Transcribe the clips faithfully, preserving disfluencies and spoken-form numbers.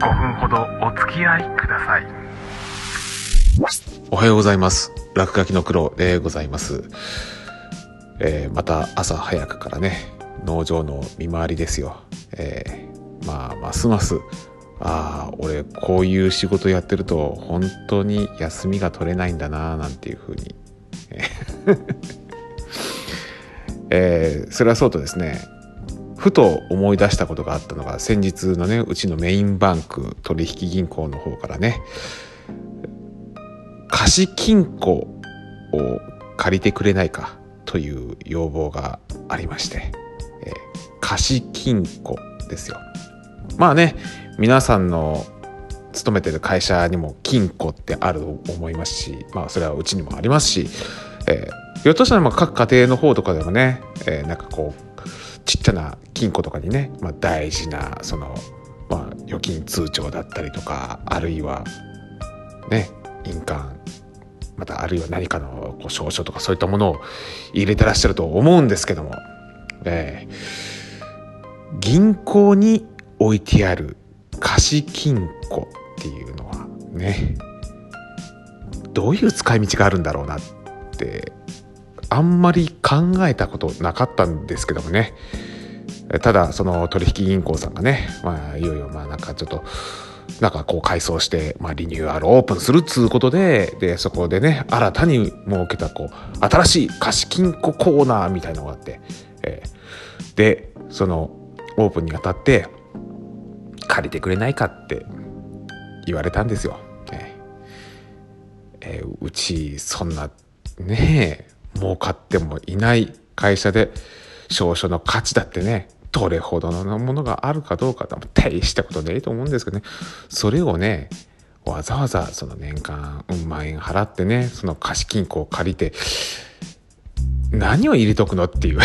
ごふんほどお付き合いください。おはようございます。落書きの苦労でございます。えー、また朝早くからね、農場の見回りですよ。えー、まあますますああ俺こういう仕事やってると本当に休みが取れないんだななんていうふうにえー、それはそうとですね、ふと思い出したことがあったのが、先日のねうちのメインバンク取引銀行の方からね、貸金庫を借りてくれないかという要望がありまして、えー、貸金庫ですよ。まあね、皆さんの勤めてる会社にも金庫ってあると思いますし、まあそれはうちにもありますし、えー、ひょっとしたら各家庭の方とかでもね、えー、なんかこうちっちゃな金庫とかにね、まあ、大事なその、まあ、預金通帳だったりとか、あるいはね印鑑、またあるいは何かのこう証書とかそういったものを入れてらっしゃると思うんですけども、えー、銀行に置いてある貸金庫っていうのはね、どういう使い道があるんだろうなってあんまり考えたことなかったんですけどもね。ただその取引銀行さんがね、まあ、いよいよまあなんかちょっとなんかこう改装して、まあ、リニューアルオープンするっつうことで、でそこでね新たに設けたこう新しい貸金庫コーナーみたいなのがあって、えー、でそのオープンにあたって借りてくれないかって言われたんですよ。ええー、うちそんなねえ儲かってもいない会社で証書の価値だってね、どれほどのものがあるかどうかって大したことでいいと思うんですけどね、それをねわざわざその年間うんまんえん払ってね、その貸金庫を借りて何を入れとくのっていう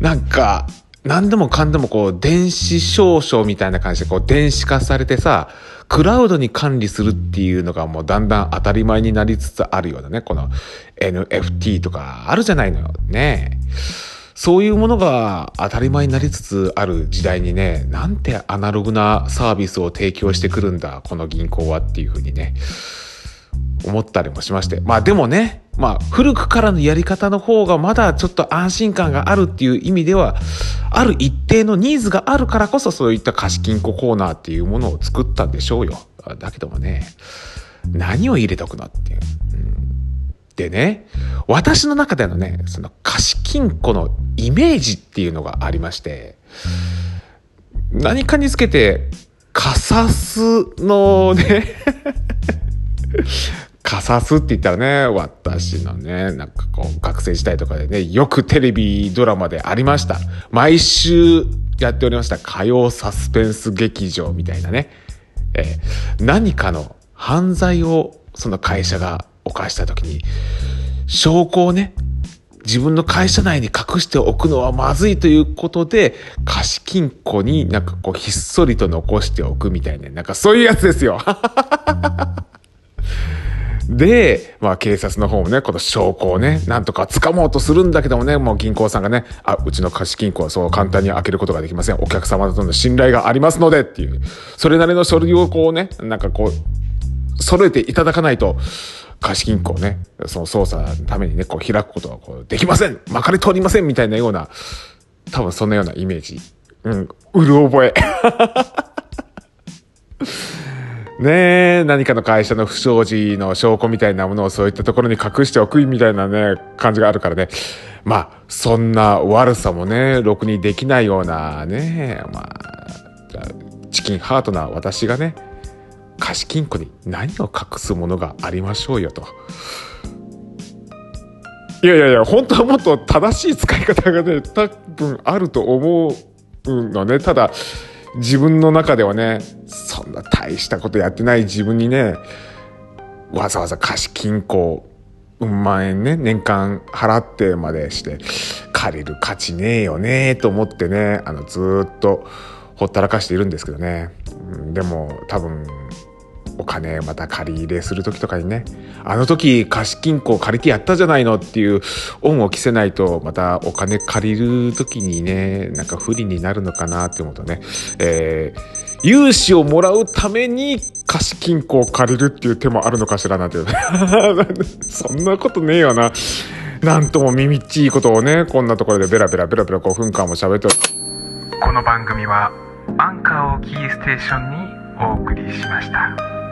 なんか何でもかんでもこう電子証書みたいな感じでこう電子化されてさ、クラウドに管理するっていうのがもうだんだん当たり前になりつつあるようなね、この エヌエフティー とかあるじゃないのよね。そういうものが当たり前になりつつある時代にね、なんてアナログなサービスを提供してくるんだこの銀行はっていうふうにね思ったりもしまして、まあでもね、まあ古くからのやり方の方がまだちょっと安心感があるっていう意味では、ある一定のニーズがあるからこそそういった貸金庫コーナーっていうものを作ったんでしょうよ。だけどもね、何を入れとくのっていう。でね、私の中でのね、その貸金庫のイメージっていうのがありまして、何かにつけてカサスのねカサスって言ったらね、私のね、なんかこう学生時代とかでね、よくテレビドラマでありました。毎週やっておりました火曜サスペンス劇場みたいなね、えー、何かの犯罪をその会社が犯した時に証拠をね、自分の会社内に隠しておくのはまずいということで、貸金庫になんかこうひっそりと残しておくみたいな、なんかそういうやつですよ。で、まあ警察の方もね、この証拠をね、なんとか掴もうとするんだけどもね、もう銀行さんがね、あ、うちの貸金庫はそう簡単に開けることができません。お客様との信頼がありますのでっていう、それなりの書類をこうね、なんかこう、揃えていただかないと、貸金庫をね、その捜査のためにね、こう開くことはこうできません。まかり通りませんみたいなような、多分そんなようなイメージ。うん、うる覚え。ねえ、何かの会社の不祥事の証拠みたいなものをそういったところに隠しておくみたいなね感じがあるからね、まあそんな悪さもねろくにできないようなね、まあチキンハートな私がね、貸金庫に何を隠すものがありましょうよと。いやいやいや、本当はもっと正しい使い方がね多分あると思うのね。ただ自分の中ではね、そんな大したことやってない自分にね、わざわざ貸金庫うんまんえんね、年間払ってまでして借りる価値ねえよねと思ってね、あのずっとほったらかしているんですけどね。でも多分お金また借り入れする時とかにね、あの時貸金庫借りてやったじゃないのっていう恩を着せないと、またお金借りる時にね、なんか不利になるのかなって思うとね、えー、融資をもらうために貸金庫を借りるっていう手もあるのかしらなんてそんなことねえよな。なんとも耳っちいことをね、こんなところでベラベラベラベラごふんかんも喋っておる。この番組はアンカーをキーステーションにお送りしました。